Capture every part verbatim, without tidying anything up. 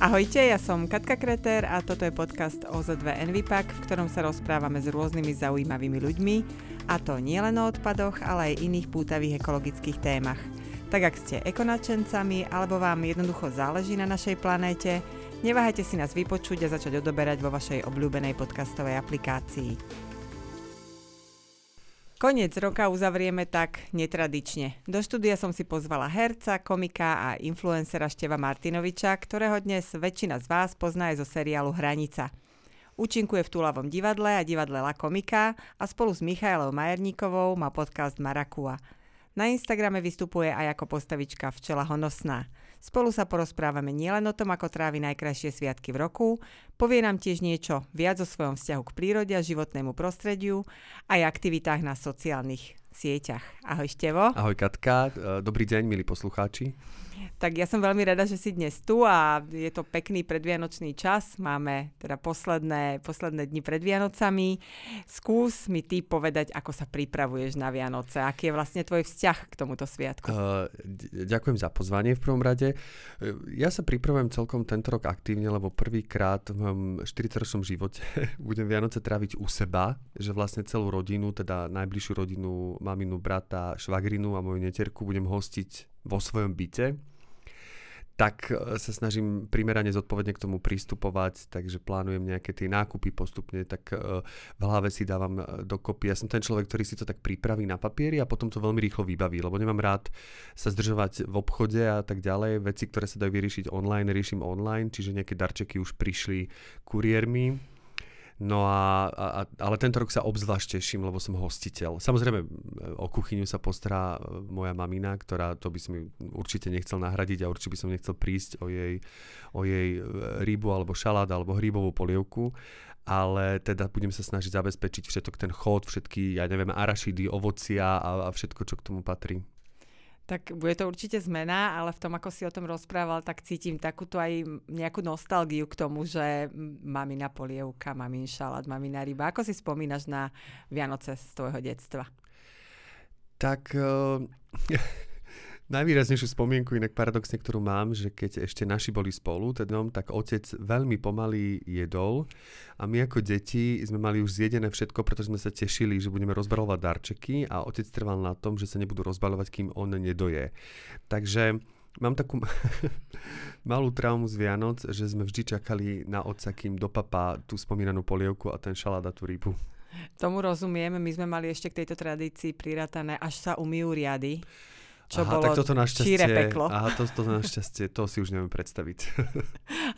Ahojte, ja som Katka Kreter a toto je podcast ó zet vé EnviPak, v ktorom sa rozprávame s rôznymi zaujímavými ľuďmi, a to nielen o odpadoch, ale aj iných pútavých ekologických témach. Tak ak ste ekonačencami alebo vám jednoducho záleží na našej planéte, neváhajte si nás vypočuť a začať odoberať vo vašej obľúbenej podcastovej aplikácii. Koniec roka uzavrieme tak netradične. Do štúdia som si pozvala herca, komika a influencera Števa Martinoviča, ktorého dnes väčšina z vás pozná aj zo seriálu Hranica. Účinkuje v Túlavom divadle a divadle La Komika a spolu s Michalou Majerníkovou má podcast Marakua. Na Instagrame vystupuje aj ako postavička Včela Honosná. Spolu sa porozprávame nielen o tom, ako trávi najkrajšie sviatky v roku, povie nám tiež niečo viac o svojom vzťahu k prírode a životnému prostrediu aj aktivitách na sociálnych sieťach. Ahoj Števo. Ahoj Katka, dobrý deň milí poslucháči. Tak ja som veľmi rada, že si dnes tu a je to pekný predvianočný čas. Máme teda posledné, posledné dni pred Vianocami. Skús mi ty povedať, ako sa pripravuješ na Vianoce. Aký je vlastne tvoj vzťah k tomuto sviatku? Uh, ďakujem za pozvanie v prvom rade. Ja sa pripravujem celkom tento rok aktívne, lebo prvýkrát v štyridsaťročnom živote budem Vianoce tráviť u seba, že vlastne celú rodinu, teda najbližšiu rodinu, maminu, brata, švagrinu a moju netierku budem hostiť vo svojom byte. Tak sa snažím primerane zodpovedne k tomu pristupovať, takže plánujem nejaké tie nákupy postupne, tak v hlave si dávam dokopy. Ja som ten človek, ktorý si to tak pripraví na papieri a potom to veľmi rýchlo vybaví, lebo nemám rád sa zdržovať v obchode a tak ďalej. Veci, ktoré sa dajú vyriešiť online, riešim online, čiže nejaké darčeky už prišli kuriérmi. No a, a, ale tento rok sa obzvlášť teším, lebo som hostiteľ. Samozrejme, o kuchyňu sa postará moja mamina, ktorá to by som určite nechcel nahradiť a určite by som nechcel prísť o jej, o jej rybu alebo šalát alebo hríbovú polievku. Ale teda budem sa snažiť zabezpečiť všetok ten chod, všetky, ja neviem, arašidy, ovocia a, a všetko, čo k tomu patrí. Tak bude to určite zmena, ale v tom, ako si o tom rozprával, tak cítim takúto aj nejakú nostalgiu k tomu, že mamina polievka, mamin šalát, mamina ryba. Ako si spomínaš na Vianoce z tvojho detstva? Tak uh, najvýraznejšiu spomienku, inak paradoxne, ktorú mám, že keď ešte naši boli spolu, tedom, tak otec veľmi pomaly jedol a my ako deti sme mali už zjedené všetko, pretože sme sa tešili, že budeme rozbaľovať darčeky a otec trval na tom, že sa nebudú rozbaľovať, kým on nedoje. Takže mám takú malú traumu z Vianoc, že sme vždy čakali na otca, kým dopapá tú spomínanú polievku a ten šalát a tú rybu. Tomu rozumiem, my sme mali ešte k tejto tradícii priratané, až sa umýjú riady. Čo aha, bolo číre peklo. Aha, to, toto našťastie, to si už neviem predstaviť.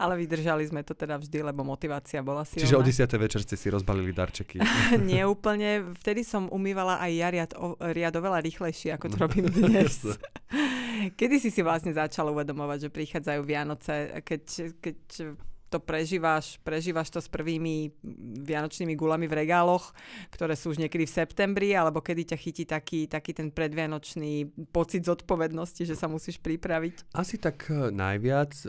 Ale vydržali sme to teda vždy, lebo motivácia bola silná. Čiže o desiatej večer ste si rozbalili darčeky. Nie úplne, vtedy som umývala aj ja riad, o, riad oveľa rýchlejšie, ako to robím dnes. Kedy si si vlastne začala uvedomovať, že prichádzajú Vianoce, keď... keď to prežívaš, prežívaš to s prvými vianočnými gulami v regáloch, ktoré sú už niekedy v septembri, alebo kedy ťa chytí taký, taký ten predvianočný pocit zodpovednosti, že sa musíš pripraviť? Asi tak najviac e,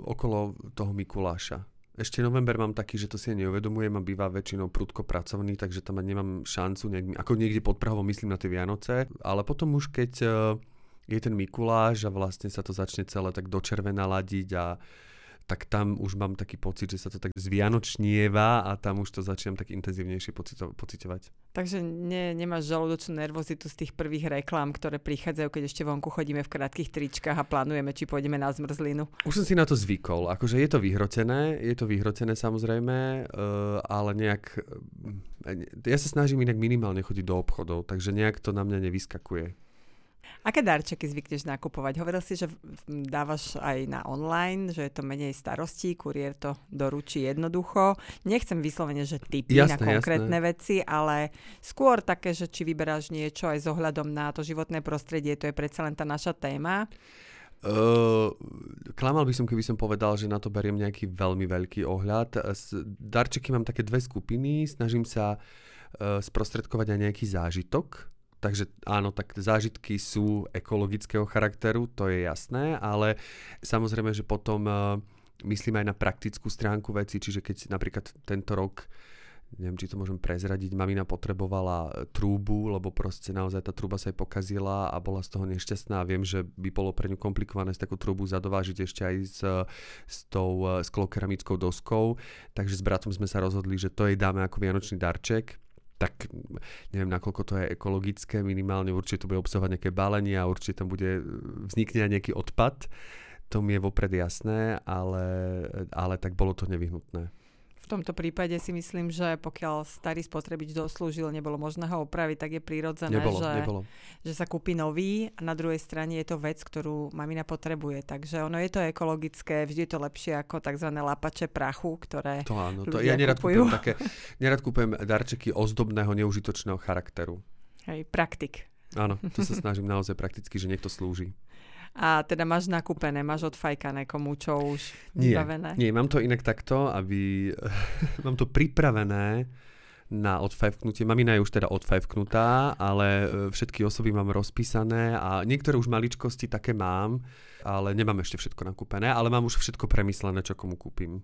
okolo toho Mikuláša. Ešte november mám taký, že to si neuvedomujem a býva väčšinou prudko pracovný, takže tam nemám šancu, nejak, ako niekde pod Prahom myslím na tie Vianoce, ale potom už keď e, je ten Mikuláš a vlastne sa to začne celé tak do červena ladiť a tak tam už mám taký pocit, že sa to tak zvianočnieva a tam už to začínam tak intenzívnejšie pocito- pocitovať. Takže ne, nemáš žalúdočnú nervozitu z tých prvých reklám, ktoré prichádzajú, keď ešte vonku chodíme v krátkych tričkách a plánujeme, či pôjdeme na zmrzlinu? Už som si na to zvykol. Akože je to vyhrotené, je to vyhrotené samozrejme, ale nejak... Ja sa snažím inak minimálne chodiť do obchodov, takže nejak to na mňa nevyskakuje. Aké darčeky zvykneš nakupovať? Hovoril si, že dávaš aj na online, že je to menej starostí, kuriér to doručí jednoducho. Nechcem vyslovene, že tipy jasné, na konkrétne jasné. veci, ale skôr také, že či vyberáš niečo aj s ohľadom na to životné prostredie, to je predsa len tá naša téma. Uh, klamal by som, keby som povedal, že na to beriem nejaký veľmi veľký ohľad. Darčeky mám také dve skupiny, snažím sa uh, sprostredkovať aj nejaký zážitok. Takže áno, tak zážitky sú ekologického charakteru, to je jasné, ale samozrejme, že potom uh, myslím aj na praktickú stránku veci, čiže keď napríklad tento rok neviem, či to môžem prezradiť, mamina potrebovala trúbu, lebo proste naozaj tá trúba sa jej pokazila a bola z toho nešťastná. Viem, že by bolo pre ňu komplikované z takú trúbu zadovážiť ešte aj s, s tou sklokeramickou doskou. Takže s bratom sme sa rozhodli, že to jej dáme ako vianočný darček. Tak neviem, nakoľko to je ekologické, minimálne určite to bude obsahovať nejaké balenie a určite tam bude vznikne aj nejaký odpad. To mi je vopred jasné, ale, ale tak bolo to nevyhnutné. V tomto prípade si myslím, že pokiaľ starý spotrebič doslúžil, nebolo možné ho opraviť, tak je prirodzené, nebolo, že, nebolo. že sa kúpi nový a na druhej strane je to vec, ktorú mamina potrebuje. Takže ono je to ekologické, vždy je to lepšie ako tzv. Lapače prachu, ktoré to áno, to ľudia ja nerad kupujú. Kúpem také, nerad kúpem darčeky ozdobného, neužitočného charakteru. Hej, praktik. Áno, to sa snažím naozaj prakticky, že niekto slúži. A teda máš nakúpené, máš odfajkané komu, čo už vybavené? Nie, nie, mám to inak takto, aby... mám to pripravené na odfajknutie. Mamina je už teda odfajknutá, ale všetky osoby mám rozpísané a niektoré už maličkosti také mám, ale nemám ešte všetko nakúpené, ale mám už všetko premyslené, čo komu kúpim.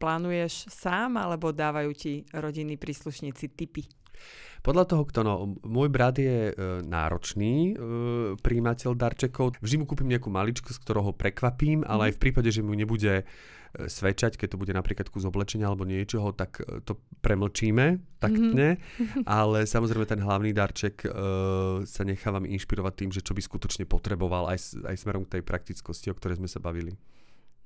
Plánuješ sám, alebo dávajú ti rodinní príslušníci tipy? Podľa toho, kto no, môj brat je e, náročný e, príjimateľ darčekov. Vždy mu kúpim nejakú maličku, z ktorého ho prekvapím, ale aj v prípade, že mu nebude svedčať, keď to bude napríklad kus oblečenia alebo niečoho, tak to premlčíme taktne, mm-hmm. ale samozrejme ten hlavný darček e, sa nechávam inšpirovať tým, že čo by skutočne potreboval aj, aj smerom k tej praktickosti, o ktorej sme sa bavili.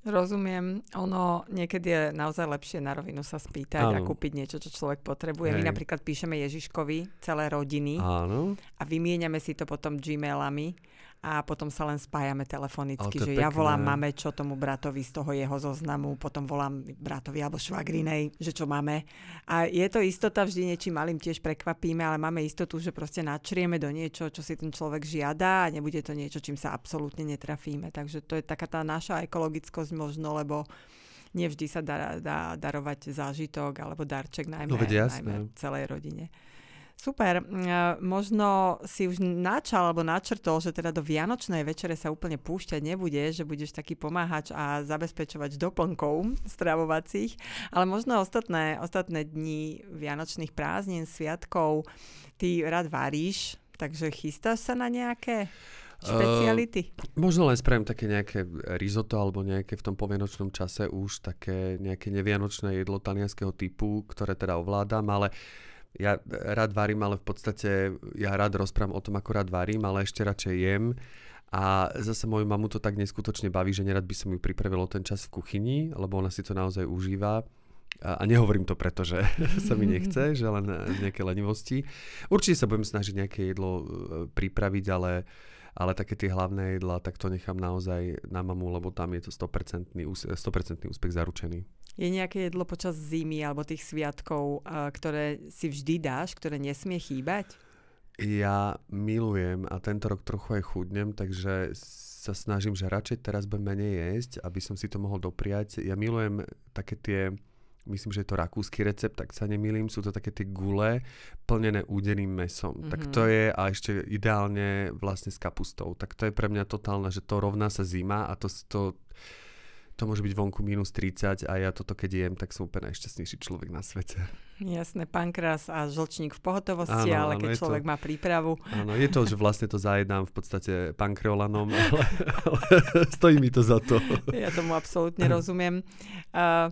Rozumiem, ono niekedy je naozaj lepšie na rovinu sa spýtať Áno. a kúpiť niečo, čo človek potrebuje. Hej. My napríklad píšeme Ježiškovi celé rodiny Áno. a vymieňame si to potom Gmailami a potom sa len spájame telefonicky, že pekné. Ja volám mame, čo tomu bratovi z toho jeho zoznamu, potom volám bratovi alebo švagrinej, že čo máme. A je to istota, vždy niečím malým tiež prekvapíme, ale máme istotu, že proste načrieme do niečo, čo si ten človek žiada a nebude to niečo, čím sa absolútne netrafíme. Takže to je taká tá naša ekologickosť možno, lebo nevždy sa dá, dá darovať zážitok alebo darček najmä, no, najmä celej rodine. Super, možno si už načal alebo načrtol, že teda do vianočnej večere sa úplne púšťať nebude, že budeš taký pomáhač a zabezpečovať doplnkov stravovacích, ale možno ostatné, ostatné dni vianočných prázdnin, sviatkov, ty rád varíš, takže chystáš sa na nejaké špeciality? Uh, možno len spravím také nejaké risotto alebo nejaké v tom povianočnom čase už také nejaké nevianočné jedlo talianského typu, ktoré teda ovládam, ale ja rád varím, ale v podstate ja rád rozprávam o tom, ako rád varím, ale ešte radšej jem. A zase moju mamu to tak neskutočne baví, že nerad by som ju pripravil o ten čas v kuchyni, lebo ona si to naozaj užíva. A nehovorím to preto, že sa mi nechce, že len z nejaké lenivosti. Určite sa budem snažiť nejaké jedlo pripraviť, ale, ale také tie hlavné jedlá, tak to nechám naozaj na mamu, lebo tam je to sto percent, sto percent úspech zaručený. Je nejaké jedlo počas zimy alebo tých sviatkov, ktoré si vždy dáš, ktoré nesmie chýbať? Ja milujem a tento rok trochu aj chudnem, takže sa snažím, že radšej teraz budem menej jesť, aby som si to mohol dopriať. Ja milujem také tie, myslím, že je to rakúsky recept, tak sa nemýlim, sú to také tie gule plnené údeným mesom. Mm-hmm. Tak to je a ešte ideálne vlastne s kapustou. Tak to je pre mňa totálne, že to rovná sa zima a to... to To môže byť vonku mínus tridsať a ja toto keď jem, tak som úplne najšťastnejší človek na svete. Jasné, pankreas a žlčník v pohotovosti, áno, ale áno, keď človek to, má prípravu. Áno, je to, že vlastne to zajedám v podstate pankreolanom, ale, ale stojí mi to za to. Ja tomu absolútne rozumiem. Uh,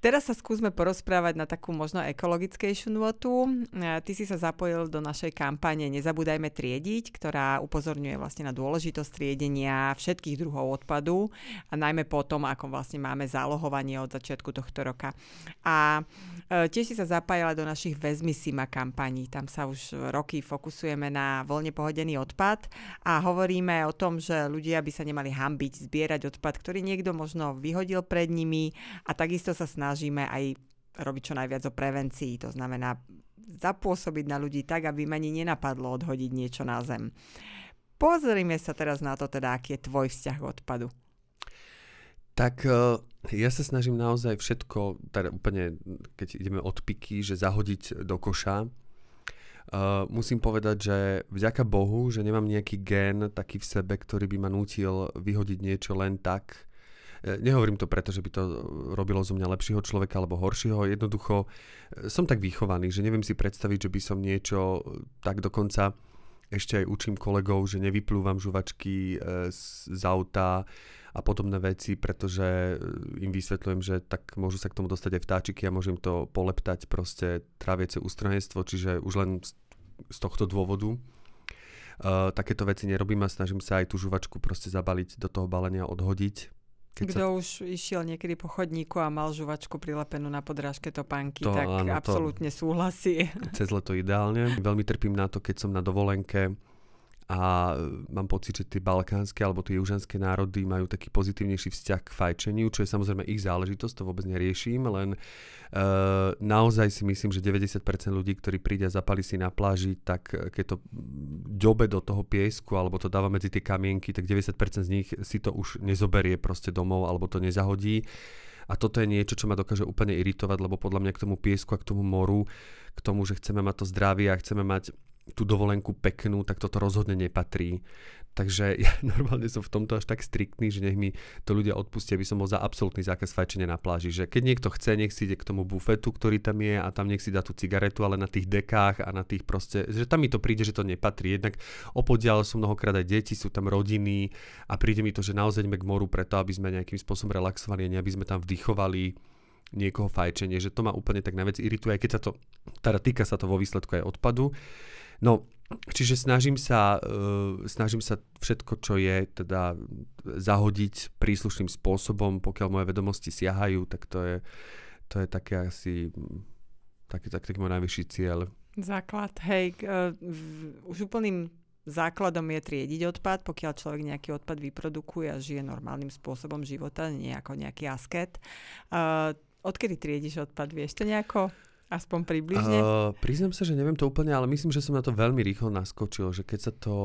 Teraz sa skúsme porozprávať na takú možno ekologickejšiu nôtu. Ty si sa zapojil do našej kampane Nezabúdajme triediť, ktorá upozorňuje vlastne na dôležitosť triedenia všetkých druhov odpadu a najmä potom, ako vlastne máme zálohovanie od začiatku tohto roka. A tiež si sa zapájala do našich Vezmi si ma kampaní. Tam sa už roky fokusujeme na voľne pohodený odpad a hovoríme o tom, že ľudia by sa nemali hanbiť zbierať odpad, ktorý niekto možno vyhodil pred nimi a takisto sa snaží snažíme aj robiť čo najviac o prevencii, to znamená zapôsobiť na ľudí tak, aby im ani nenapadlo odhodiť niečo na zem. Pozrime sa teraz na to, teda, aký je tvoj vzťah k odpadu. Tak ja sa snažím naozaj všetko, teda úplne, keď ideme od piky, že zahodiť do koša. Uh, musím povedať, že vďaka Bohu, že nemám nejaký gén taký v sebe, ktorý by ma nútil vyhodiť niečo len tak. Nehovorím to preto, že by to robilo zo mňa lepšieho človeka alebo horšieho. Jednoducho som tak vychovaný, že neviem si predstaviť, že by som niečo tak dokonca ešte aj učím kolegov, že nevyplúvam žuvačky z auta a podobné veci, pretože im vysvetľujem, že tak môžu sa k tomu dostať aj vtáčiky a môžem to poleptať proste tráviece ústrajenstvo, čiže už len z tohto dôvodu. Uh, takéto veci nerobím a snažím sa aj tú žuvačku proste zabaliť do toho balenia, odhodiť. Keď Kto sa... už išiel niekedy po chodníku a mal žuvačku prilepenú na podrážke topánky, to, tak áno, absolútne to... súhlasí. Cez leto ideálne. Veľmi trpím na to, keď som na dovolenke a mám pocit, že tie balkánske alebo tie južanské národy majú taký pozitívnejší vzťah k fajčeniu, čo je samozrejme ich záležitosť, to vôbec neriešim, len uh, naozaj si myslím, že deväťdesiat percent ľudí, ktorí príde a zapali si na pláži, tak keď to ďobe do toho piesku alebo to dáva medzi tie kamienky, tak deväťdesiat percent z nich si to už nezoberie proste domov alebo to nezahodí. A toto je niečo, čo ma dokáže úplne iritovať, lebo podľa mňa k tomu piesku a k tomu moru, k tomu, že chceme mať to zdravie a chceme mať tú dovolenku peknú, tak toto rozhodne nepatrí. Takže ja normálne som v tomto až tak striktný, že nech mi to ľudia odpustia, aby som bol za absolútny zákaz fajčenia na pláži. Že keď niekto chce, nech si ide k tomu bufetu, ktorý tam je a tam nech si dá tú cigaretu, ale na tých dekách a na tých proste, že tam mi to príde, že to nepatrí. Jednak opodiaľ sú mnohokrát aj deti, sú tam rodiny a príde mi to, že naozaj ideme k moru preto, aby sme nejakým spôsobom relaxovali, aby sme tam vdychovali niekoho fajčenie, že to ma úplne tak na vec irituje, aj keď sa to, teda týka sa to vo výsledku aj odpadu. No, čiže snažím sa, uh, snažím sa všetko, čo je, teda zahodiť príslušným spôsobom, pokiaľ moje vedomosti siahajú, tak to je, to je také asi, taký, taký môj najvyšší cieľ. Základ, hej, uh, už úplným základom je triediť odpad, pokiaľ človek nejaký odpad vyprodukuje a žije normálnym spôsobom života, nie ako nejaký asket. Uh, odkedy triediš odpad, vieš to nejako? Aspoň približne? Uh, priznám sa, že neviem to úplne, ale myslím, že som na to veľmi rýchlo naskočil, že keď sa to,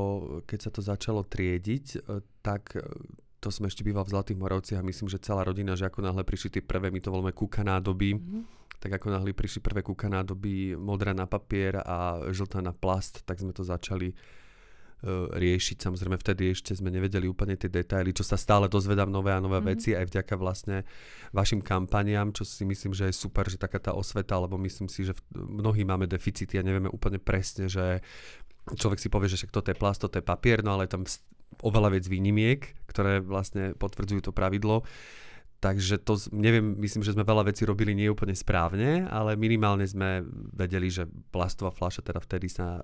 keď sa to začalo triediť, tak to sme ešte býval v Zlatých Moravciach a myslím, že celá rodina, že ako náhle prišli tie prvé, my to voláme kúka nádoby, mm-hmm. tak ako náhle prišli prvé kúka nádoby, modrá na papier a žltá na plast, tak sme to začali uh, riešiť. Samozrejme vtedy ešte sme nevedeli úplne tie detaily, čo sa stále dozvedám nové a nové mm-hmm. veci, aj vďaka vlastne vašim kampaniám, čo si myslím, že je super, že taká tá osveta, lebo myslím si, že mnohí máme deficity a nevieme úplne presne, že človek si povie, že však toto je plast, toto je papier, no ale je tam oveľa viac výnimiek, ktoré vlastne potvrdzujú to pravidlo. Takže to, neviem, myslím, že sme veľa vecí robili nie úplne správne, ale minimálne sme vedeli, že plastová fľaša teda vtedy sa e,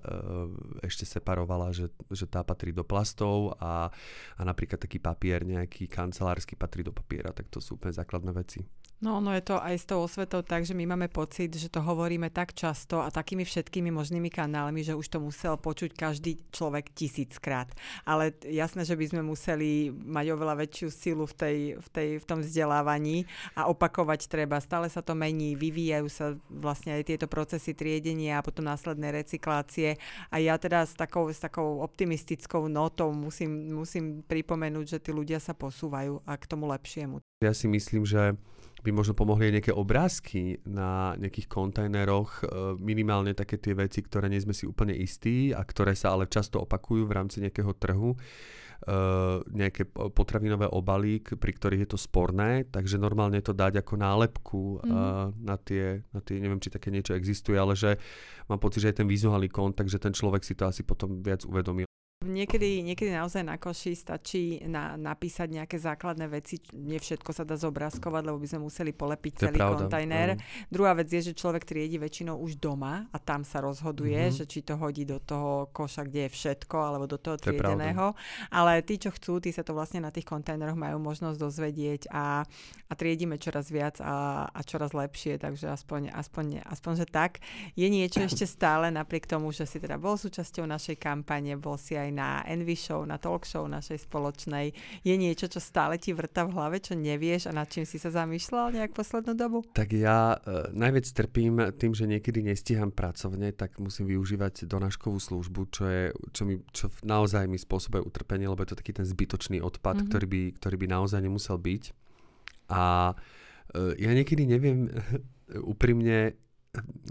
ešte separovala, že, že tá patrí do plastov a, a napríklad taký papier nejaký kancelársky patrí do papiera, tak to sú úplne základné veci. No, no je to aj s tou osvetou tak, že my máme pocit, že to hovoríme tak často a takými všetkými možnými kanálmi, že už to musel počuť každý človek tisíckrát. Ale jasné, že by sme museli mať oveľa väčšiu silu v, tej, v, tej, v tom vzdelávaní a opakovať treba. Stále sa to mení, vyvíjajú sa vlastne aj tieto procesy triedenia a potom následné recyklácie. A ja teda s takou, s takou optimistickou notou musím, musím pripomenúť, že tí ľudia sa posúvajú a k tomu lepšiemu. Ja si myslím, že by možno pomohli aj nejaké obrázky na nejakých kontajneroch, minimálne také tie veci, ktoré nie sme si úplne istí a ktoré sa ale často opakujú v rámci nejakého trhu. Uh, nejaké potravinové obaly, pri ktorých je to sporné, takže normálne to dať ako nálepku mm. uh, na, tie, na tie, neviem, či také niečo existuje, ale že mám pocit, že je ten vizuálny kontakt, že ten človek si to asi potom viac uvedomí. Niekedy, niekedy naozaj na koši stačí na, napísať nejaké základné veci. Nie všetko sa dá zobrazkovať, lebo by sme museli polepiť celý kontajner. Mm. Druhá vec je, že človek triedi väčšinou už doma a tam sa rozhoduje, mm-hmm. že či to hodí do toho koša, kde je všetko, alebo do toho triedeného. To Ale tí, čo chcú, tí sa to vlastne na tých kontajneroch majú možnosť dozvedieť a, a triedíme čoraz viac a, a čoraz lepšie, takže aspoň, aspoň, aspoň, že tak. Je niečo ešte stále, napriek tomu, že si teda bol súčasťou našej kampane, bol si aj na Envy show, na talk show našej spoločnej. Je niečo, čo stále ti vrta v hlave, čo nevieš a nad čím si sa zamýšľal nejak poslednú dobu? Tak ja e, najviac trpím tým, že niekedy nestíham pracovne, tak musím využívať donáškovú službu, čo je, čo mi, čo naozaj mi spôsobuje utrpenie, lebo je to taký ten zbytočný odpad, mm-hmm. ktorý by, ktorý by naozaj nemusel byť. A e, ja niekedy neviem úprimne,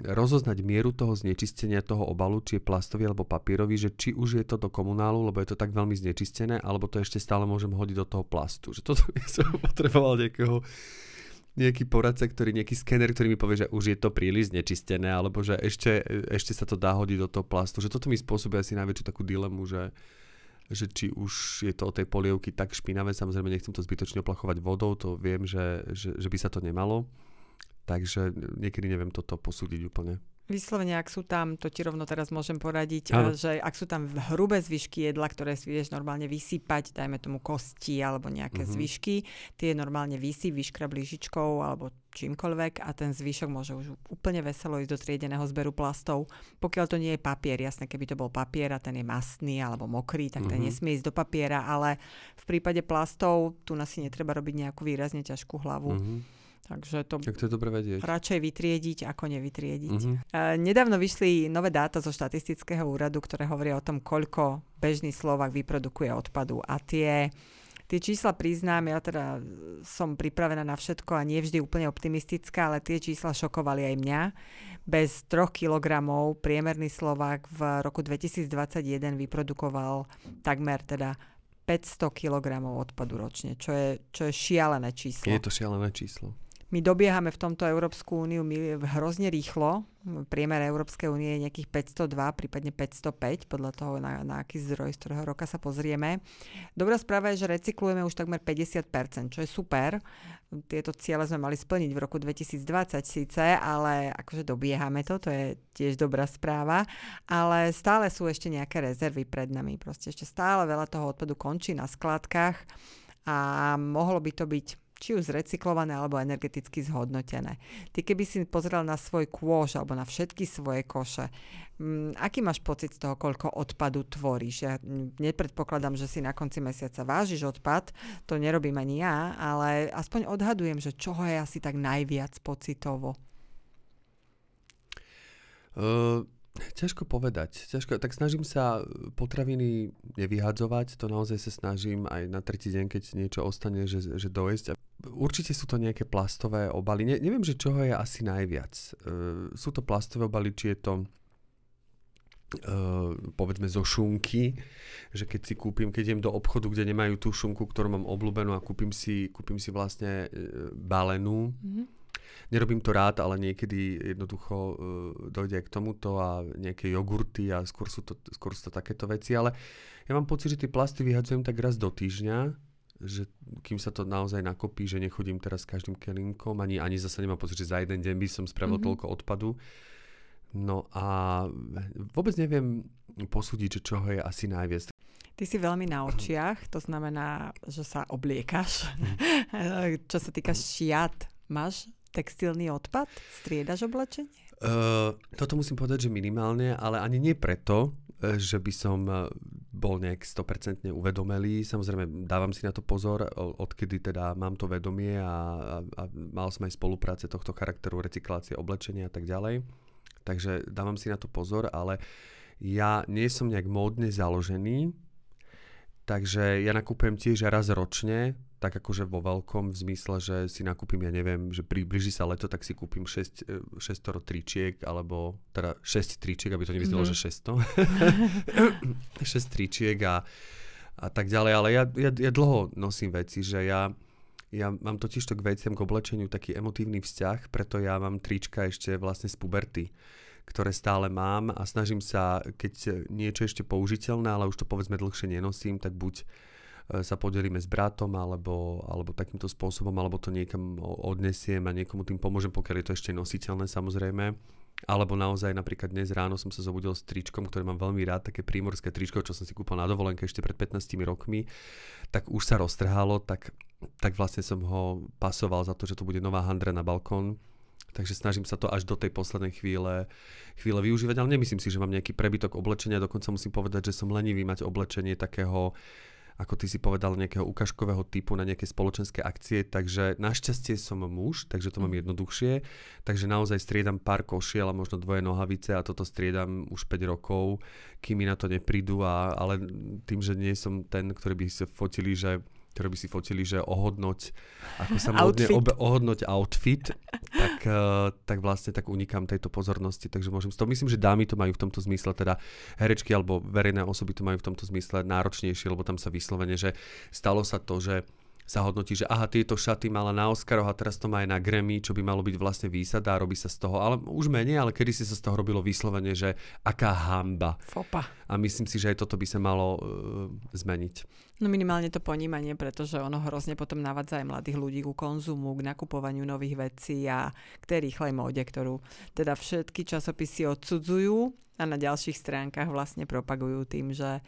rozoznať mieru toho znečistenia toho obalu, či je plastový alebo papierový, že či už je to do komunálu, lebo je to tak veľmi znečistené, alebo to ešte stále môžem hodiť do toho plastu. Že toto by som potreboval nejakého, nejaký poradca, ktorý, nejaký skener, ktorý mi povie, že už je to príliš znečistené, alebo že ešte, ešte sa to dá hodiť do toho plastu. Že toto mi spôsobí asi najväčšiu takú dilemu, že že či už je to od tej polievky tak špinavé, samozrejme nechcem to zbytočne oplachovať vodou, to viem, že, že, že by sa to nemalo, takže niekedy neviem toto posúdiť úplne. Vyslovene, ak sú tam, to ti rovno teraz môžem poradiť, ano. Že ak sú tam hrubé zvyšky jedla, ktoré si vieš normálne vysypať, dajme tomu kosti alebo nejaké mm-hmm. zvyšky, tie normálne vysyp, vyškrab lyžičkou alebo čímkoľvek a ten zvyšok môže už úplne veselo ísť do triedeného zberu plastov. Pokiaľ to nie je papier, jasné, keby to bol papier a ten je mastný alebo mokrý, tak ten mm-hmm. nesmie ísť do papiera, ale v prípade plastov tu asi netreba robiť nejakú výrazne ťažkú hlavu. Mm-hmm. Takže to, tak to je dobre vedieť. Radšej vytriediť, ako nevytriediť. Uh-huh. E, nedávno vyšli nové dáta zo štatistického úradu, ktoré hovoria o tom, koľko bežný Slovák vyprodukuje odpadu. A tie, tie čísla priznám, ja teda som pripravená na všetko a nie vždy úplne optimistická, ale tie čísla šokovali aj mňa. Bez tri kilogramy priemerný Slovák v roku dvetisícdvadsaťjeden vyprodukoval takmer teda päťsto kilogramov odpadu ročne, čo je, čo je šialené číslo. Je to šialené číslo. My dobiehame v tomto Európsku úniu hrozne rýchlo. Priemer Európskej únie je nejakých päťsto dva, prípadne päťsto päť, podľa toho, na, na aký zdroj, z ktorého roka sa pozrieme. Dobrá správa je, že recyklujeme už takmer päťdesiat percent, čo je super. Tieto ciele sme mali splniť v roku dvetisícdvadsať síce, ale akože dobiehame to, to je tiež dobrá správa. Ale stále sú ešte nejaké rezervy pred nami. Proste ešte stále veľa toho odpadu končí na skladkách a mohlo by to byť či už zrecyklované, alebo energeticky zhodnotené. Ty keby si pozrel na svoj kôš, alebo na všetky svoje koše, m, aký máš pocit z toho, koľko odpadu tvoríš? Ja nepredpokladám, že si na konci mesiaca vážiš odpad, to nerobím ani ja, ale aspoň odhadujem, že čoho je asi tak najviac pocitovo. Uh, ťažko povedať. Ťažko, tak snažím sa potraviny nevyhadzovať, to naozaj sa snažím aj na tretí deň, keď niečo ostane, že, že dojsť. Určite sú to nejaké plastové obaly. Ne, neviem, že čoho je asi najviac. E, sú to plastové obaly, či je to e, povedzme zo šunky, že keď si kúpim, keď idem do obchodu, kde nemajú tú šunku, ktorú mám obľúbenú a kúpim si, kúpim si vlastne e, balenú. Mm-hmm. Nerobím to rád, ale niekedy jednoducho e, dojde aj k tomuto a nejaké jogurty a skôr sú to, skôr sú to takéto veci, ale ja mám pocit, že tie plasty vyhadzujem tak raz do týždňa, že kým sa to naozaj nakopí, že nechodím teraz s každým kelímkom, ani, ani zase nemám pocit, že za jeden deň by som spravil mm-hmm. toľko odpadu. No a vôbec neviem posúdiť, že čoho je asi najviac. Ty si veľmi na očiach, to znamená, že sa obliekaš. Čo sa týka šiat, máš textilný odpad? Striedaš oblečenie? Uh, toto musím povedať, že minimálne, ale ani nie preto, že by som bol nejak sto percent uvedomelý. Samozrejme, dávam si na to pozor, odkedy teda mám to vedomie a, a, a mal som aj spolupráce tohto charakteru, recyklácie, oblečenia a tak ďalej. Takže dávam si na to pozor, ale ja nie som nejak módne založený, takže ja nakúpujem tiež raz ročne, tak akože vo veľkom v zmysle, že si nakúpim, ja neviem, že približí sa leto, tak si kúpim šesť tričiek, alebo teda šesť tričiek, aby to nevyznelo, mm. že šesťsto. šesť tričiek a, a tak ďalej, ale ja, ja, ja dlho nosím veci, že ja, ja mám totiž to k veciam, k oblečeniu taký emotívny vzťah, preto ja mám trička ešte vlastne z puberty, ktoré stále mám a snažím sa, keď niečo ešte použiteľné, ale už to povedzme dlhšie nenosím, tak buď sa podelíme s bratom alebo, alebo takýmto spôsobom, alebo to niekam odnesiem a niekomu tým pomôžem, pokiaľ je to ešte nositeľné samozrejme. Alebo naozaj napríklad dnes ráno som sa zobudil s tričkom, ktoré mám veľmi rád, také prímorské tričko, čo som si kúpil na dovolenke ešte pred pätnástimi rokmi, tak už sa roztrhalo, tak, tak vlastne som ho pasoval za to, že to bude nová handra na balkón. Takže snažím sa to až do tej poslednej chvíle, chvíle využívať, ale nemyslím si, že mám nejaký prebytok oblečenia, dokonca musím povedať, že som lenivý mať oblečenie takého, ako ty si povedal, nejakého ukážkového typu na nejaké spoločenské akcie, takže našťastie som muž, takže to mám jednoduchšie, takže naozaj striedam pár košiel a možno dvoje nohavice a toto striedam už päť rokov, kým mi na to neprídu, a, ale tým, že nie som ten, ktorý by sa fotili, že ktoré by si fotili, že ohodnoť, ako sa modne obe, ohodnoť outfit, tak, uh, tak vlastne tak unikám tejto pozornosti, takže môžem to, myslím, že dámy to majú v tomto zmysle, teda herečky alebo verejné osoby to majú v tomto zmysle náročnejšie, lebo tam sa vyslovene, že stalo sa to, že sa hodnotí, že aha, tieto šaty mala na Oscaroch a teraz to má aj na Grammy, čo by malo byť vlastne výsada a robí sa z toho, ale už menej, ale kedysi sa z toho robilo vyslovene, že aká hanba. Fopa. A myslím si, že aj toto by sa malo uh, zmeniť. No minimálne to ponímanie, pretože ono hrozne potom navádza aj mladých ľudí ku konzumu, k nakupovaniu nových vecí a k tej rýchlej móde, ktorú teda všetky časopisy odsudzujú a na ďalších stránkach vlastne propagujú tým, že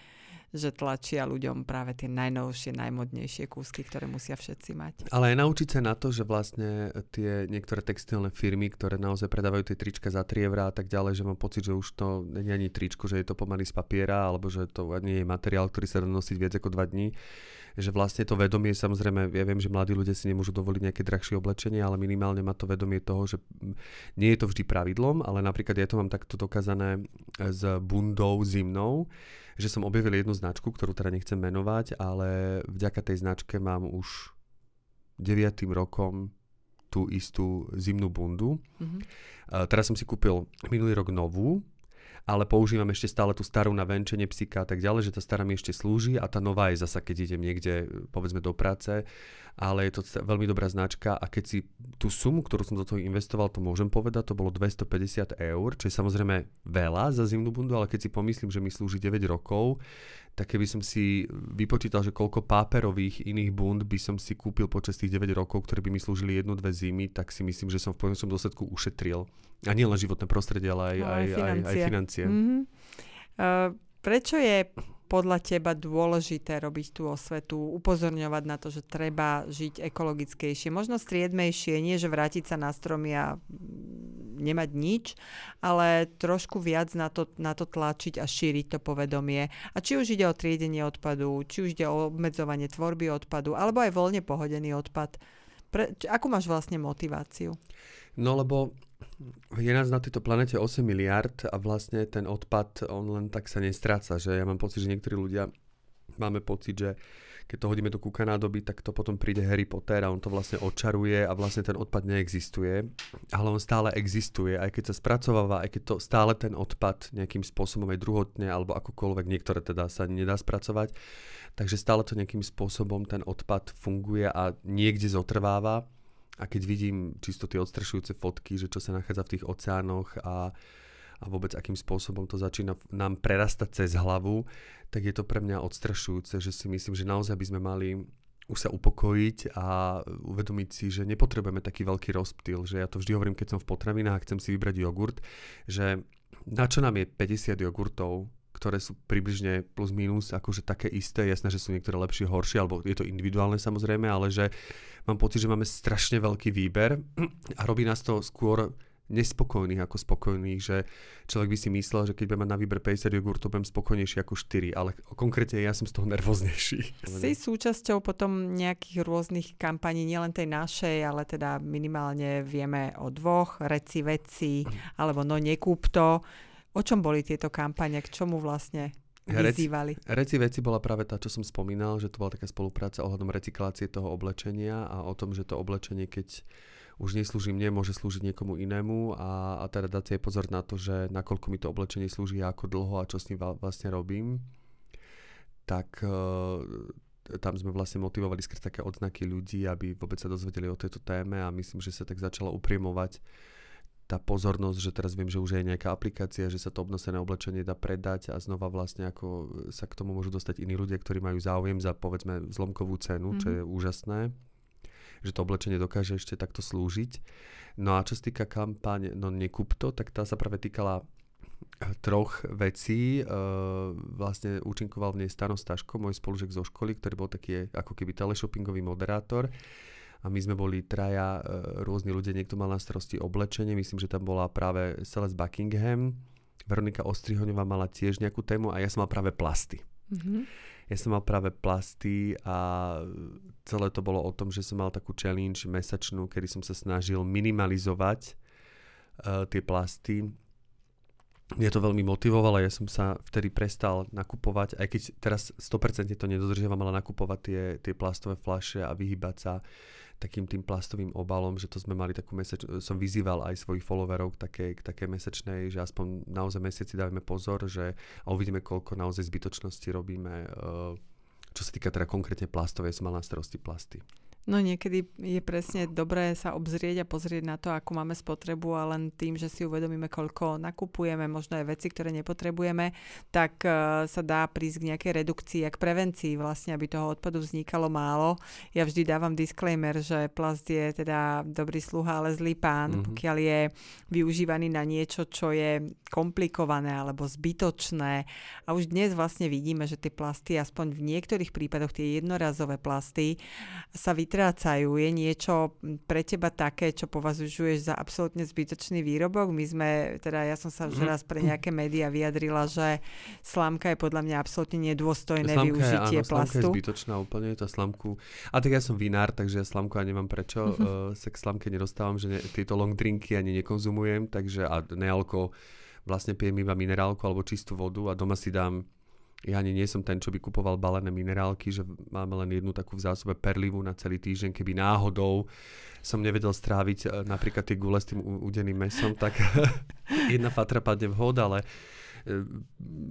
že tlačia ľuďom práve tie najnovšie, najmodnejšie kúsky, ktoré musia všetci mať. Ale aj naučiť sa na to, že vlastne tie niektoré textilné firmy, ktoré naozaj predávajú tie trička za tri eurá a tak ďalej, že mám pocit, že už to nie je ani tričko, že je to pomaly z papiera, alebo že to nie je materiál, ktorý sa dá nosiť viac ako dva dní. Že vlastne to vedomie, samozrejme, ja viem, že mladí ľudia si nemôžu dovoliť nejaké drahšie oblečenie, ale minimálne má to vedomie toho, že nie je to vždy pravidlom, ale napríklad ja to mám takto dokázané s bundou zimnou, že som objavil jednu značku, ktorú teda nechcem menovať, ale vďaka tej značke mám už deviatym rokom tú istú zimnú bundu. Mm-hmm. Uh, teraz som si kúpil minulý rok novú, ale používam ešte stále tú starú na venčenie psíka a tak ďalej, že tá stará mi ešte slúži a tá nová je zasa, keď idem niekde, povedzme, do práce, ale je to veľmi dobrá značka a keď si tú sumu, ktorú som do toho investoval, to môžem povedať, to bolo dvestopäťdesiat eur, čo je samozrejme veľa za zimnú bundu, ale keď si pomyslím, že mi slúži deväť rokov, tak keby som si vypočítal, že koľko páperových iných bund by som si kúpil počas tých deväť rokov, ktoré by mi slúžili jednu, dve zimy, tak si myslím, že som v konečnom dôsledku ušetril. A nie len životné prostredie, ale aj, no, aj, aj financie. Aj, aj financie. Mm-hmm. Uh, prečo je podľa teba dôležité robiť tú osvetu, upozorňovať na to, že treba žiť ekologickejšie, možno striedmejšie, nie že vrátiť sa na stromy a nemať nič, ale trošku viac na to, na to tlačiť a šíriť to povedomie. A či už ide o triedenie odpadu, či už ide o obmedzovanie tvorby odpadu, alebo aj voľne pohodený odpad. Pre, akú máš vlastne motiváciu? No lebo je nás na tejto planete osem miliárd a vlastne ten odpad, on len tak sa nestráca. Že ja mám pocit, že niektorí ľudia máme pocit, že keď to hodíme do kúka nádoby, tak to potom príde Harry Potter a on to vlastne odčaruje a vlastne ten odpad neexistuje. Ale on stále existuje, aj keď sa spracováva, aj keď to stále ten odpad nejakým spôsobom aj druhotne alebo akokoľvek, niektoré teda sa nedá spracovať. Takže stále to nejakým spôsobom ten odpad funguje a niekde zotrváva. A keď vidím čisto tie odstrašujúce fotky, že čo sa nachádza v tých oceánoch a, a vôbec akým spôsobom to začína nám prerastať cez hlavu, tak je to pre mňa odstrašujúce, že si myslím, že naozaj by sme mali už sa upokojiť a uvedomiť si, že nepotrebujeme taký veľký rozptyl, že ja to vždy hovorím, keď som v potravinách a chcem si vybrať jogurt, že na čo nám je päťdesiat jogurtov, ktoré sú približne plus minus akože také isté, jasné, že sú niektoré lepšie, horšie, alebo je to individuálne samozrejme, ale že mám pocit, že máme strašne veľký výber a robí nás to skôr nespokojných ako spokojných, že človek by si myslel, že keď budem mať na výber päťdesiat jogurtov, budem spokojnejší ako štyri, ale konkrétne ja som z toho nervóznejší. Si súčasťou potom nejakých rôznych kampaní, nielen tej našej, ale teda minimálne vieme o dvoch, reci veci, alebo no nekúp to. O čom boli tieto kampane? K čomu vlastne vyzývali? Reci veci bola práve tá, čo som spomínal, že to bola taká spolupráca ohľadom recyklácie toho oblečenia a o tom, že to oblečenie, keď už neslúži mne, môže slúžiť niekomu inému a, a teda dať si aj pozor na to, že nakoľko mi to oblečenie slúži, ako dlho a čo s ním vlastne robím. Tak e, tam sme vlastne motivovali skrz také odznaky ľudí, aby vôbec sa dozvedeli o tejto téme a myslím, že sa tak začala upriemovať tá pozornosť, že teraz viem, že už je nejaká aplikácia, že sa to obnosené oblečenie dá predať a znova vlastne ako sa k tomu môžu dostať iní ľudia, ktorí majú záujem za povedzme zlomkovú cenu, mm-hmm. čo je úžasné, že to oblečenie dokáže ešte takto slúžiť. No a čo sa týka kampaň, no nekúp to, tak tá sa práve týkala troch vecí. E, vlastne účinkoval v nej Stano Staško, môj spolužiak zo školy, ktorý bol taký ako keby teleshoppingový moderátor. A my sme boli traja rôzni ľudia, niekto mal na starosti oblečenie, myslím, že tam bola práve Celeste Buckingham, Veronika Ostrihoňová mala tiež nejakú tému a ja som mal práve plasty. Mm-hmm. Ja som mal práve plasty a celé to bolo o tom, že som mal takú challenge mesačnú, kedy som sa snažil minimalizovať uh, tie plasty. mňa to veľmi motivovalo, ja som sa vtedy prestal nakupovať, aj keď teraz sto percent to nedodržiavam, ale nakupovať tie, tie plastové fľaše a vyhýbať sa takým tým plastovým obalom, že to sme mali takú mesač... som vyzýval aj svojich followerov k takej, k takej mesačnej, že aspoň naozaj mesiaci dávame pozor, že a uvidíme, koľko naozaj zbytočnosti robíme, čo sa týka teda konkrétne plastovej, som mal na starosti plasty. No niekedy je presne dobré sa obzrieť a pozrieť na to, akú máme spotrebu, a len tým, že si uvedomíme, koľko nakupujeme, možno aj veci, ktoré nepotrebujeme, tak uh, sa dá prísť k nejakej redukcii a k prevencii vlastne, aby toho odpadu vznikalo málo. Ja vždy dávam disclaimer, že plast je teda dobrý sluha, ale zlý pán, mm-hmm. pokiaľ je využívaný na niečo, čo je komplikované alebo zbytočné. A už dnes vlastne vidíme, že tie plasty, aspoň v niektorých prípadoch tie jednorazové plasty, sa vytvárajú trácajú. Je niečo pre teba také, čo považuješ za absolútne zbytočný výrobok? My sme, teda ja som sa už raz pre nejaké médiá vyjadrila, že slámka je podľa mňa absolútne nedôstojné slámka využitie je, áno, plastu. Slámka je zbytočná úplne, tá slámku. A tak ja som vinár, takže ja slámku ja nemám prečo. Uh-huh. Sa k slámke nedostávam, že ne, tieto long drinky ani nekonzumujem, takže a nealko vlastne pijem iba minerálku alebo čistú vodu a doma si dám. Ja ani nie som ten, čo by kupoval balené minerálky, že máme len jednu takú v zásobe perlivu na celý týždeň, keby náhodou som nevedel stráviť napríklad tie gule s tým udeným mesom, tak jedna fatra padne v hod, ale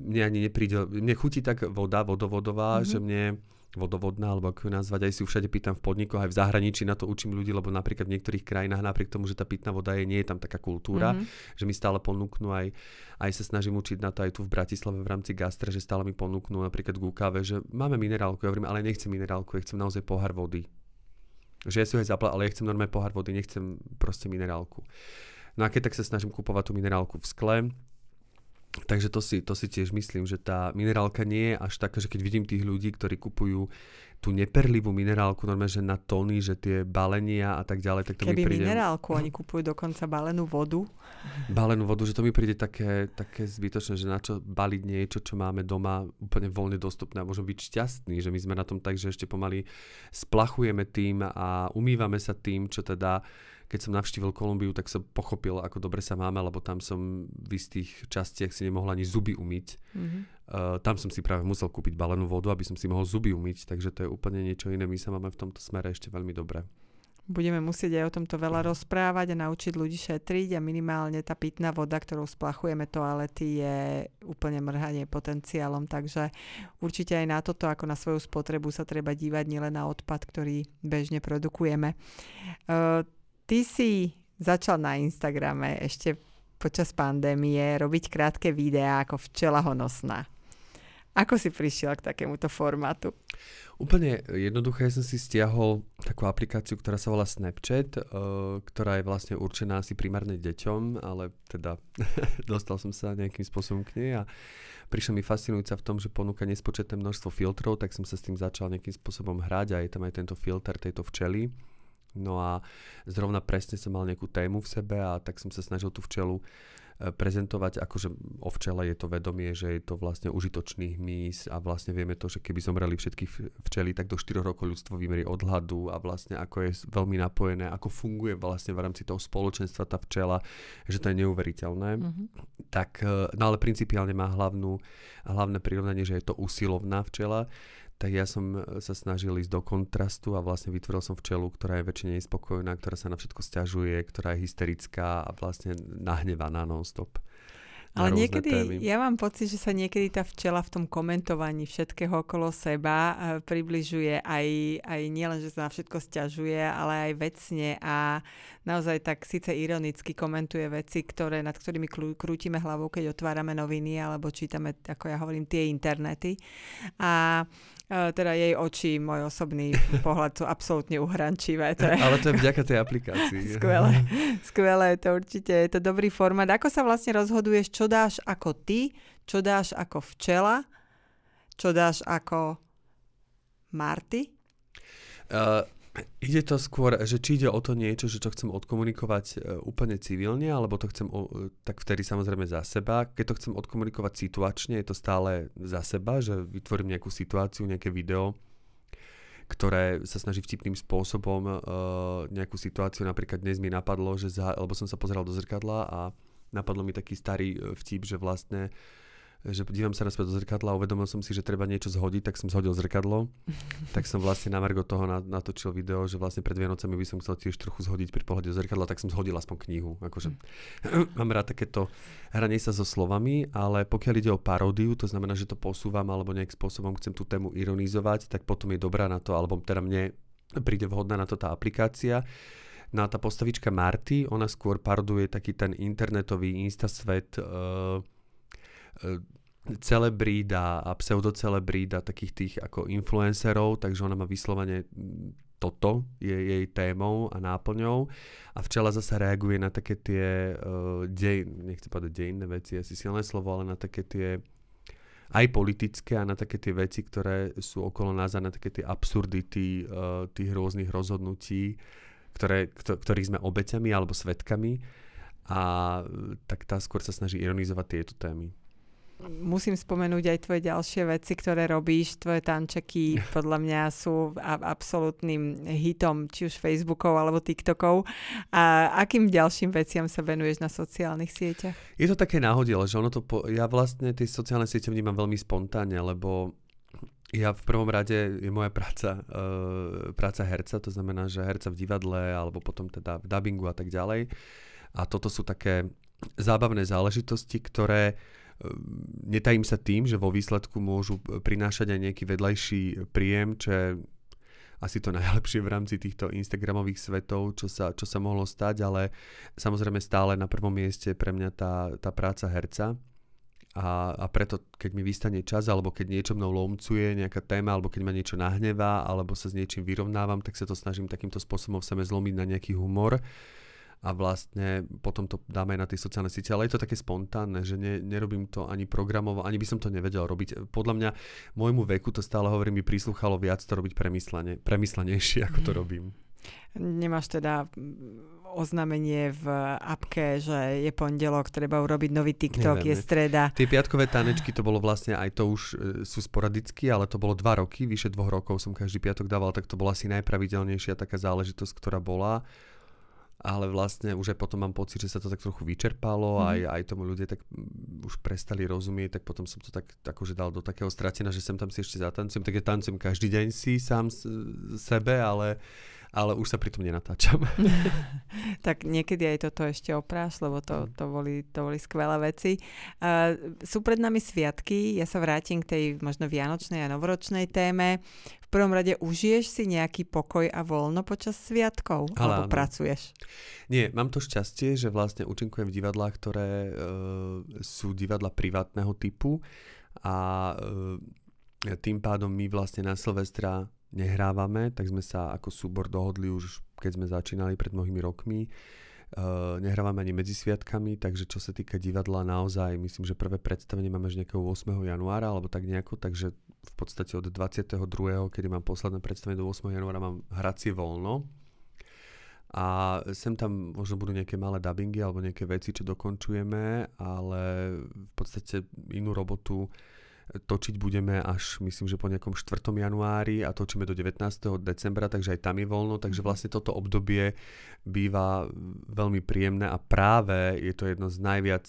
mne ani nepríde. Mne chutí tak voda, vodovodová, mm-hmm. že mne vodovodná, alebo ako ju nazvať, aj si ju všade pýtam v podnikoch, aj v zahraničí, na to učím ľudí, lebo napríklad v niektorých krajinách, napriek tomu, že tá pitná voda je, nie je tam taká kultúra, mm-hmm. že mi stále ponúknú, aj, aj sa snažím učiť na to aj tu v Bratislave v rámci gastra, že stále mi ponúknú napríklad k káve, že máme minerálku, ja hovorím, ale nechcem minerálku, ja chcem naozaj pohár vody. Že ja si ho aj zapla, ale ja chcem normálne pohár vody, nechcem proste minerálku. No a keď tak sa snažím kupovať tú minerálku v skle. Takže to si, to si tiež myslím, že tá minerálka nie je až taká, že keď vidím tých ľudí, ktorí kupujú tú neperlivú minerálku, normálne, že na tony, že tie balenia a tak ďalej, tak to keby mi príde... Keby minerálku, oni kupujú dokonca balenú vodu. Balenú vodu, že to mi príde také, také zbytočné, že na čo baliť niečo, čo máme doma úplne voľne dostupné a môžeme byť šťastní, že my sme na tom tak, že ešte pomaly splachujeme tým a umývame sa tým, čo teda... Keď som navštívil Kolumbiu, tak som pochopil, ako dobre sa máme, lebo tam som v istých častiach si nemohol ani zuby umyť. Mm-hmm. Uh, tam som si práve musel kúpiť balenú vodu, aby som si mohol zuby umyť, takže to je úplne niečo iné. My sa máme v tomto smere ešte veľmi dobre. Budeme musieť aj o tomto veľa rozprávať a naučiť ľudí šetriť a minimálne tá pitná voda, ktorou splachujeme toalety, je úplne mrhanie potenciálom, takže určite aj na toto, ako na svoju spotrebu sa treba dívať, nielen na odpad, ktorý bežne produkujeme. Uh, Ty si začal na Instagrame ešte počas pandémie robiť krátke videá ako Včela Honosná. Ako si prišiel k takémuto formátu? Úplne jednoduché, ja som si stiahol takú aplikáciu, ktorá sa volá Snapchat, ktorá je vlastne určená asi primárne deťom, ale teda dostal som sa nejakým spôsobom k nej a prišla mi fascinujúca v tom, že ponúka nespočetné množstvo filtrov, tak som sa s tým začal nejakým spôsobom hrať a je tam aj tento filter tejto včely. No a zrovna presne som mal nejakú tému v sebe a tak som sa snažil tú včelu prezentovať, akože o včele je to vedomie, že je to vlastne užitočný hmyz a vlastne vieme to, že keby zomreli všetky včely, tak do štyroch rokov ľudstvo vymrie od hladu a vlastne ako je veľmi napojené, ako funguje vlastne v rámci toho spoločenstva tá včela, že to je neuveriteľné. Mm-hmm. Tak, no ale principiálne má hlavnú, hlavné prirovnanie, že je to usilovná včela. Tak ja som sa snažil ísť do kontrastu a vlastne vytvoril som včelu, ktorá je väčšine nespokojná, ktorá sa na všetko sťažuje, ktorá je hysterická a vlastne nahnevaná non-stop. Ale niekedy, témy. Ja mám pocit, že sa niekedy tá včela v tom komentovaní všetkého okolo seba približuje aj, aj nielen, že sa na všetko sťažuje, ale aj vecne a naozaj tak síce ironicky komentuje veci, ktoré, nad ktorými kru, krútime hlavou, keď otvárame noviny alebo čítame, ako ja hovorím, tie internety. A teda jej oči, môj osobný pohľad sú absolútne uhrančivé. To je... Ale to je vďaka tej aplikácii. Skvelé, skvelé, to určite je to dobrý formát. Ako sa vlastne rozhoduješ, čo dáš ako ty, čo dáš ako včela, čo dáš ako Marty? Uh... Ide to skôr, že či ide o to niečo, že čo chcem odkomunikovať úplne civilne, alebo to chcem, o, tak vtedy samozrejme za seba. Keď to chcem odkomunikovať situačne, je to stále za seba, že vytvorím nejakú situáciu, nejaké video, ktoré sa snaží vtipným spôsobom e, nejakú situáciu. Napríklad dnes mi napadlo, že za, lebo som sa pozeral do zrkadla a napadlo mi taký starý vtip, že vlastne že dívam sa naspäť do zrkadla a uvedomil som si, že treba niečo zhodiť, tak som zhodil zrkadlo. Tak som vlastne na margo toho natočil video, že vlastne pred Vianocami by som chcel tiež trochu zhodiť pri pohľade do zrkadla, tak som zhodil aspoň knihu. Akože mm. Mám rád takéto hranie sa so slovami, ale pokiaľ ide o paródiu, to znamená, že to posúvam alebo nejakým spôsobom chcem tú tému ironizovať, tak potom je dobrá na to, alebo teda mne príde vhodná na to tá aplikácia. No a tá postavička Marty, ona skôr paroduje taký ten internetový instasvet, uh, celebrída a pseudocelebrída takých tých ako influencerov, takže ona má vyslovene toto je jej témou a náplňou a Včela zasa reaguje na také tie uh, dej, nechcem povedať dejinné veci, asi silné slovo, ale na také tie aj politické a na také tie veci, ktoré sú okolo nás a na také tie absurdity uh, tých rôznych rozhodnutí, ktoré, ktor- ktorých sme obeťami alebo svedkami a tak tá skôr sa snaží ironizovať tieto témy. Musím spomenúť aj tvoje ďalšie veci, ktoré robíš. Tvoje tančeky podľa mňa sú absolútnym hitom, či už Facebookov alebo TikTokov. A akým ďalším veciam sa venuješ na sociálnych sieťach? Je to také náhodile, že ono to po... ja vlastne tie sociálne siete vnímam veľmi spontánne, lebo ja v prvom rade je moja práca, e, práca herca, to znamená, že herca v divadle alebo potom teda v dabingu a tak ďalej. A toto sú také zábavné záležitosti, ktoré netajím sa tým, že vo výsledku môžu prinášať aj nejaký vedľajší príjem, čo je asi to najlepšie v rámci týchto instagramových svetov, čo sa, čo sa mohlo stať, ale samozrejme stále na prvom mieste pre mňa tá, tá práca herca a, a preto keď mi vystane čas, alebo keď niečo mnou lomcuje nejaká téma, alebo keď ma niečo nahnevá, alebo sa s niečím vyrovnávam, tak sa to snažím takýmto spôsobom same zlomiť na nejaký humor. A vlastne potom to dáme aj na tej sociálnej siete, ale je to také spontánne, že ne, nerobím to ani programovo, ani by som to nevedel robiť. Podľa mňa môjmu veku, to stále hovorím, mi prísluchalo viac to robiť premyslane, premyslanejšie, ako to robím. Nemáš teda oznámenie v apke, že je pondelok, treba urobiť nový TikTok, neviem, je streda. Tie piatkové tanečky, to bolo vlastne aj to už sú sporadicky, ale to bolo dva roky, vyše dvoch rokov som každý piatok dával, tak to bola asi najpravidelnejšia taká záležitosť, ktorá bola. Ale vlastne už aj potom mám pocit, že sa to tak trochu vyčerpalo, mm-hmm. aj, aj tomu ľudia tak už prestali rozumieť, tak potom som to tak akože dal do takého stratená, že sem tam si ešte zatancujem, tak ja tancujem každý deň si sám sebe, ale, ale už sa pri tom nenatáčam. Tak niekedy aj toto ešte opráš, lebo to, to, boli, to boli skvelé veci. Uh, sú pred nami sviatky, ja sa vrátim k tej možno vianočnej a novoročnej téme. V prvom rade užiješ si nejaký pokoj a voľno počas sviatkov? Ale, alebo pracuješ? Nie, mám to šťastie, že vlastne účinkujem v divadlách, ktoré e, sú divadla privátneho typu a e, tým pádom my vlastne na Silvestra nehrávame, tak sme sa ako súbor dohodli už keď sme začínali pred mnohými rokmi. Uh, nehrávame ani medzi sviatkami, takže čo sa týka divadla naozaj, myslím, že prvé predstavenie máme až nejakého ôsmeho januára alebo tak nejako, takže v podstate od dvadsiateho druhého kedy mám posledné predstavenie do ôsmeho januára mám hracie voľno a sem tam možno budú nejaké malé dabingy alebo nejaké veci, čo dokončujeme, ale v podstate inú robotu točiť budeme až, myslím, že po nejakom štvrtom januári a točíme do devätnásteho decembra, takže aj tam je voľno, takže vlastne toto obdobie býva veľmi príjemné a práve je to jedno z najviac,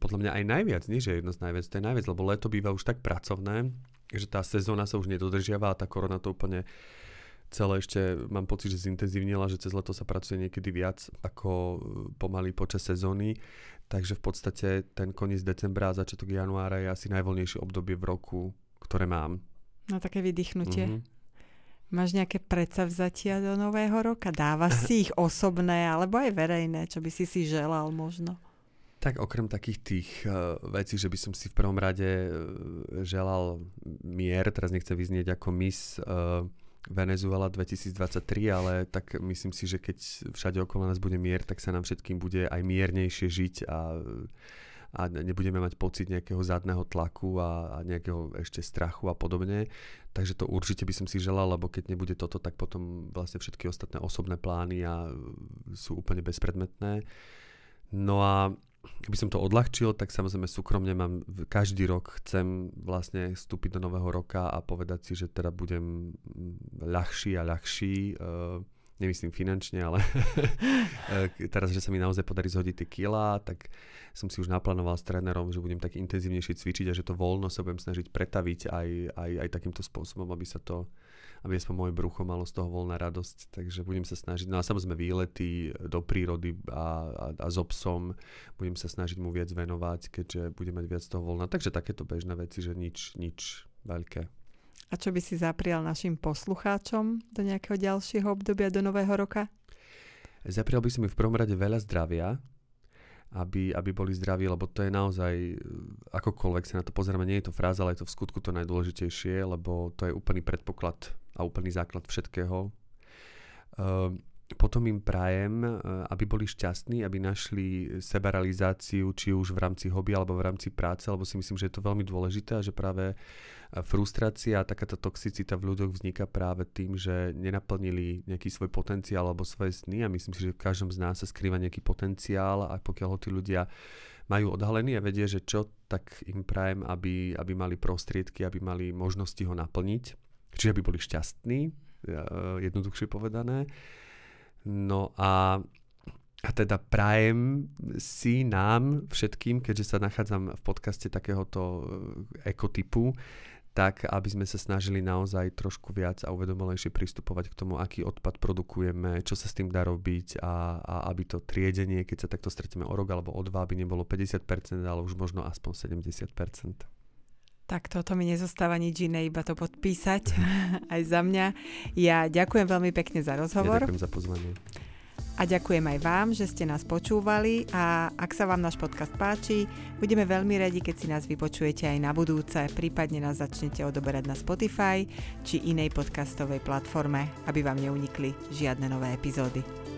podľa mňa aj najviac, nie že jedno z najviac, to je najviac, lebo leto býva už tak pracovné, že tá sezóna sa už nedodržiava a tá korona to úplne celé ešte, mám pocit, že zintenzívnila, že cez leto sa pracuje niekedy viac ako pomaly počas sezóny. Takže v podstate ten koniec decembra a začiatok januára je asi najvoľnejšie obdobie v roku, ktoré mám. No také vydýchnutie. Mm-hmm. Máš nejaké predsavzatia do nového roka? Dávaš si ich osobné alebo aj verejné, čo by si si želal možno? Tak okrem takých tých uh, vecí, že by som si v prvom rade uh, želal mier, teraz nechcem vyznieť ako Miss uh, Venezuela dvetisíctridsaťtri, ale tak myslím si, že keď všade okolo nás bude mier, tak sa nám všetkým bude aj miernejšie žiť a, a nebudeme mať pocit nejakého zadného tlaku a, a nejakého ešte strachu a podobne. Takže to určite by som si želal, lebo keď nebude toto, tak potom vlastne všetky ostatné osobné plány a, sú úplne bezpredmetné. No a aby som to odľahčil, tak samozrejme súkromne mám, každý rok chcem vlastne vstúpiť do nového roka a povedať si, že teda budem ľahší a ľahší. nemyslím finančne, ale teraz, že sa mi naozaj podarí zhodiť tie kilá, tak som si už naplánoval s trénerom, že budem tak intenzívnejšie cvičiť a že to voľno sa budem snažiť pretaviť aj, aj, aj takýmto spôsobom, aby sa to, aby aspoň moje brucho malo z toho voľná radosť, takže budem sa snažiť, no a samozrejme výlety do prírody a, a, a so psom, budem sa snažiť mu viac venovať, keďže budem mať viac z toho voľna, takže takéto bežné veci, že nič, nič veľké. A čo by si zaprial našim poslucháčom do nejakého ďalšieho obdobia, do nového roka? Zaprial by som im v prvom rade veľa zdravia, aby, aby boli zdraví, lebo to je naozaj, akokoľvek sa na to pozrieme, nie je to fráza, ale je to v skutku to najdôležitejšie, lebo to je úplný predpoklad a úplný základ všetkého. Ehm, potom im prajem, aby boli šťastní, aby našli sebarealizáciu, či už v rámci hobby alebo v rámci práce, lebo si myslím, že je to veľmi dôležité a že práve frustrácia a takáto toxicita v ľuďoch vzniká práve tým, že nenaplnili nejaký svoj potenciál alebo svoje sny a myslím si, že v každom z nás sa skrýva nejaký potenciál a pokiaľ ho tí ľudia majú odhalený a vedie, že čo, tak im prajem, aby, aby mali prostriedky, aby mali možnosti ho naplniť, čiže aby boli šťastní, jednoduchšie povedané. No a, a teda prajem si nám všetkým, keďže sa nachádzam v podcaste takéhoto ekotypu, tak aby sme sa snažili naozaj trošku viac a uvedomelejšie pristupovať k tomu, aký odpad produkujeme, čo sa s tým dá robiť a, a aby to triedenie, keď sa takto stretneme o rok alebo o dva, aby nebolo päťdesiat percent, ale už možno aspoň sedemdesiat percent. Tak toto mi nezostáva nič iné, iba to podpísať aj za mňa. Ja ďakujem veľmi pekne za rozhovor. Ja ďakujem za pozvanie. A ďakujem aj vám, že ste nás počúvali a ak sa vám náš podcast páči, budeme veľmi radi, keď si nás vypočujete aj na budúce, prípadne nás začnete odoberať na Spotify či inej podcastovej platforme, aby vám neunikli žiadne nové epizódy.